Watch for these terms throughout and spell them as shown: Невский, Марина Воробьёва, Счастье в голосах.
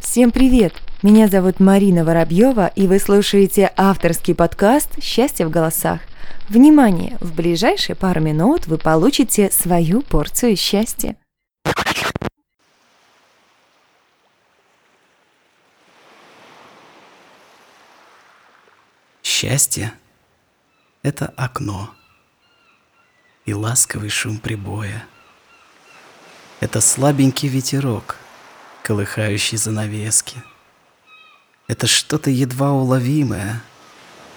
Всем привет! Меня зовут Марина Воробьёва, и вы слушаете авторский подкаст «Счастье в голосах». Внимание! В ближайшие пару минут вы получите свою порцию счастья. Счастье – это окно и ласковый шум прибоя. Это слабенький ветерок, колыхающий занавески. Это что-то едва уловимое,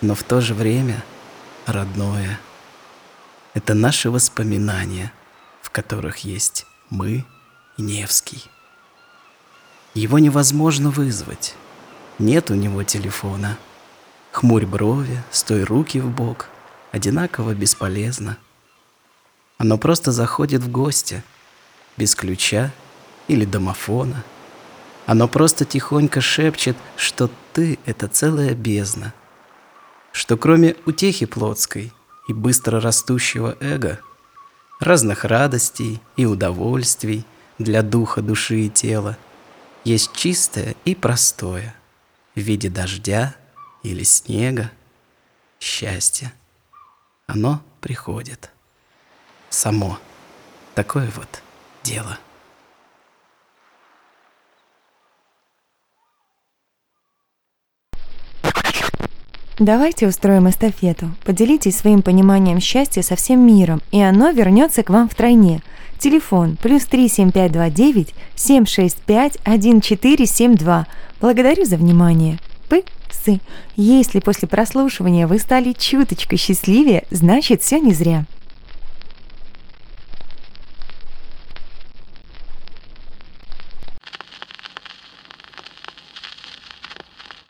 но в то же время родное. Это наши воспоминания, в которых есть мы и Невский. Его невозможно вызвать, нет у него телефона. Хмурь брови, стой руки в бок, одинаково бесполезно. Оно просто заходит в гости, без ключа или домофона. Оно просто тихонько шепчет, что ты — это целая бездна, что кроме утехи плотской и быстро растущего эго, разных радостей и удовольствий для духа, души и тела, есть чистое и простое в виде дождя или снега счастье. Оно приходит. Само. Такое вот дело. Давайте устроим эстафету. Поделитесь своим пониманием счастья со всем миром, и оно вернется к вам втройне. Телефон +3 7529 765 1472. Благодарю за внимание. Если после прослушивания вы стали чуточку счастливее, значит, все не зря.